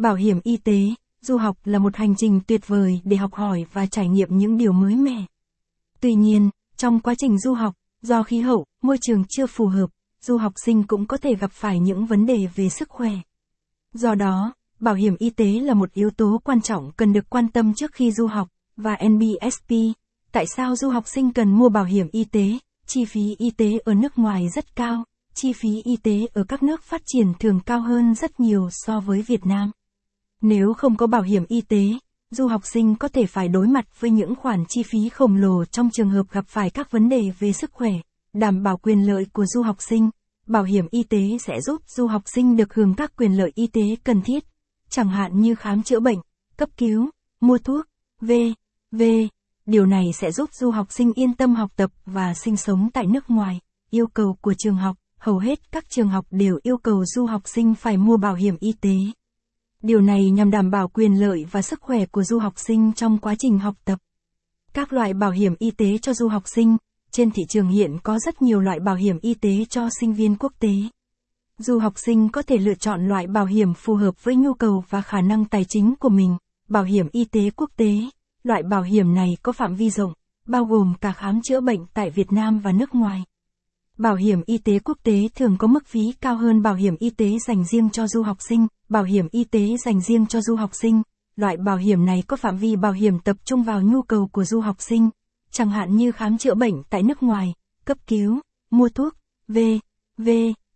Bảo hiểm y tế, du học là một hành trình tuyệt vời để học hỏi và trải nghiệm những điều mới mẻ. Tuy nhiên, trong quá trình du học, do khí hậu, môi trường chưa phù hợp, du học sinh cũng có thể gặp phải những vấn đề về sức khỏe. Do đó, bảo hiểm y tế là một yếu tố quan trọng cần được quan tâm trước khi du học, và NBSP. Tại sao du học sinh cần mua bảo hiểm y tế? Chi phí y tế ở nước ngoài rất cao, chi phí y tế ở các nước phát triển thường cao hơn rất nhiều so với Việt Nam. Nếu không có bảo hiểm y tế, du học sinh có thể phải đối mặt với những khoản chi phí khổng lồ trong trường hợp gặp phải các vấn đề về sức khỏe. Đảm bảo quyền lợi của du học sinh, bảo hiểm y tế sẽ giúp du học sinh được hưởng các quyền lợi y tế cần thiết, chẳng hạn như khám chữa bệnh, cấp cứu, mua thuốc, v.v. Điều này sẽ giúp du học sinh yên tâm học tập và sinh sống tại nước ngoài. Yêu cầu của trường học, hầu hết các trường học đều yêu cầu du học sinh phải mua bảo hiểm y tế. Điều này nhằm đảm bảo quyền lợi và sức khỏe của du học sinh trong quá trình học tập. Các loại bảo hiểm y tế cho du học sinh, trên thị trường hiện có rất nhiều loại bảo hiểm y tế cho sinh viên quốc tế. Du học sinh có thể lựa chọn loại bảo hiểm phù hợp với nhu cầu và khả năng tài chính của mình. Bảo hiểm y tế quốc tế, loại bảo hiểm này có phạm vi rộng, bao gồm cả khám chữa bệnh tại Việt Nam và nước ngoài. Bảo hiểm y tế quốc tế thường có mức phí cao hơn bảo hiểm y tế dành riêng cho du học sinh. Bảo hiểm y tế dành riêng cho du học sinh, loại bảo hiểm này có phạm vi bảo hiểm tập trung vào nhu cầu của du học sinh, chẳng hạn như khám chữa bệnh tại nước ngoài, cấp cứu, mua thuốc, v.v.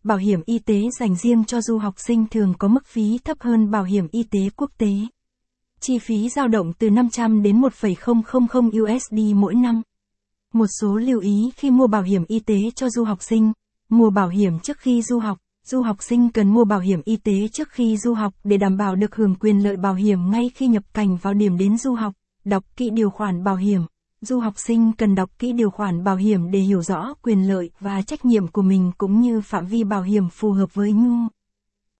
Bảo hiểm y tế dành riêng cho du học sinh thường có mức phí thấp hơn bảo hiểm y tế quốc tế. Chi phí dao động từ 500 đến 1,000 USD mỗi năm. Một số lưu ý khi mua bảo hiểm y tế cho du học sinh. Mua bảo hiểm trước khi du học. Du học sinh cần mua bảo hiểm y tế trước khi du học để đảm bảo được hưởng quyền lợi bảo hiểm ngay khi nhập cảnh vào điểm đến du học. Đọc kỹ điều khoản bảo hiểm. Du học sinh cần đọc kỹ điều khoản bảo hiểm để hiểu rõ quyền lợi và trách nhiệm của mình cũng như phạm vi bảo hiểm phù hợp với nhu